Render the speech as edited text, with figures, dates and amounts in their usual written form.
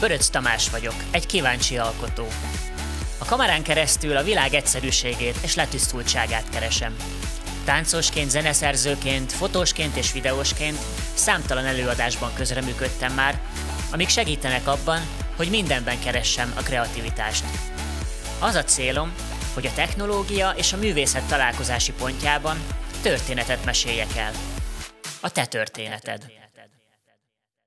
Böröcz Tamás vagyok, egy kíváncsi alkotó. A kamerán keresztül a világ egyszerűségét és letisztultságát keresem. Táncosként, zeneszerzőként, fotósként és videósként számtalan előadásban közreműködtem már, amik segítenek abban, hogy mindenben keressem a kreativitást. Az a célom, hogy a technológia és a művészet találkozási pontjában történetet meséljek el. A te történeted.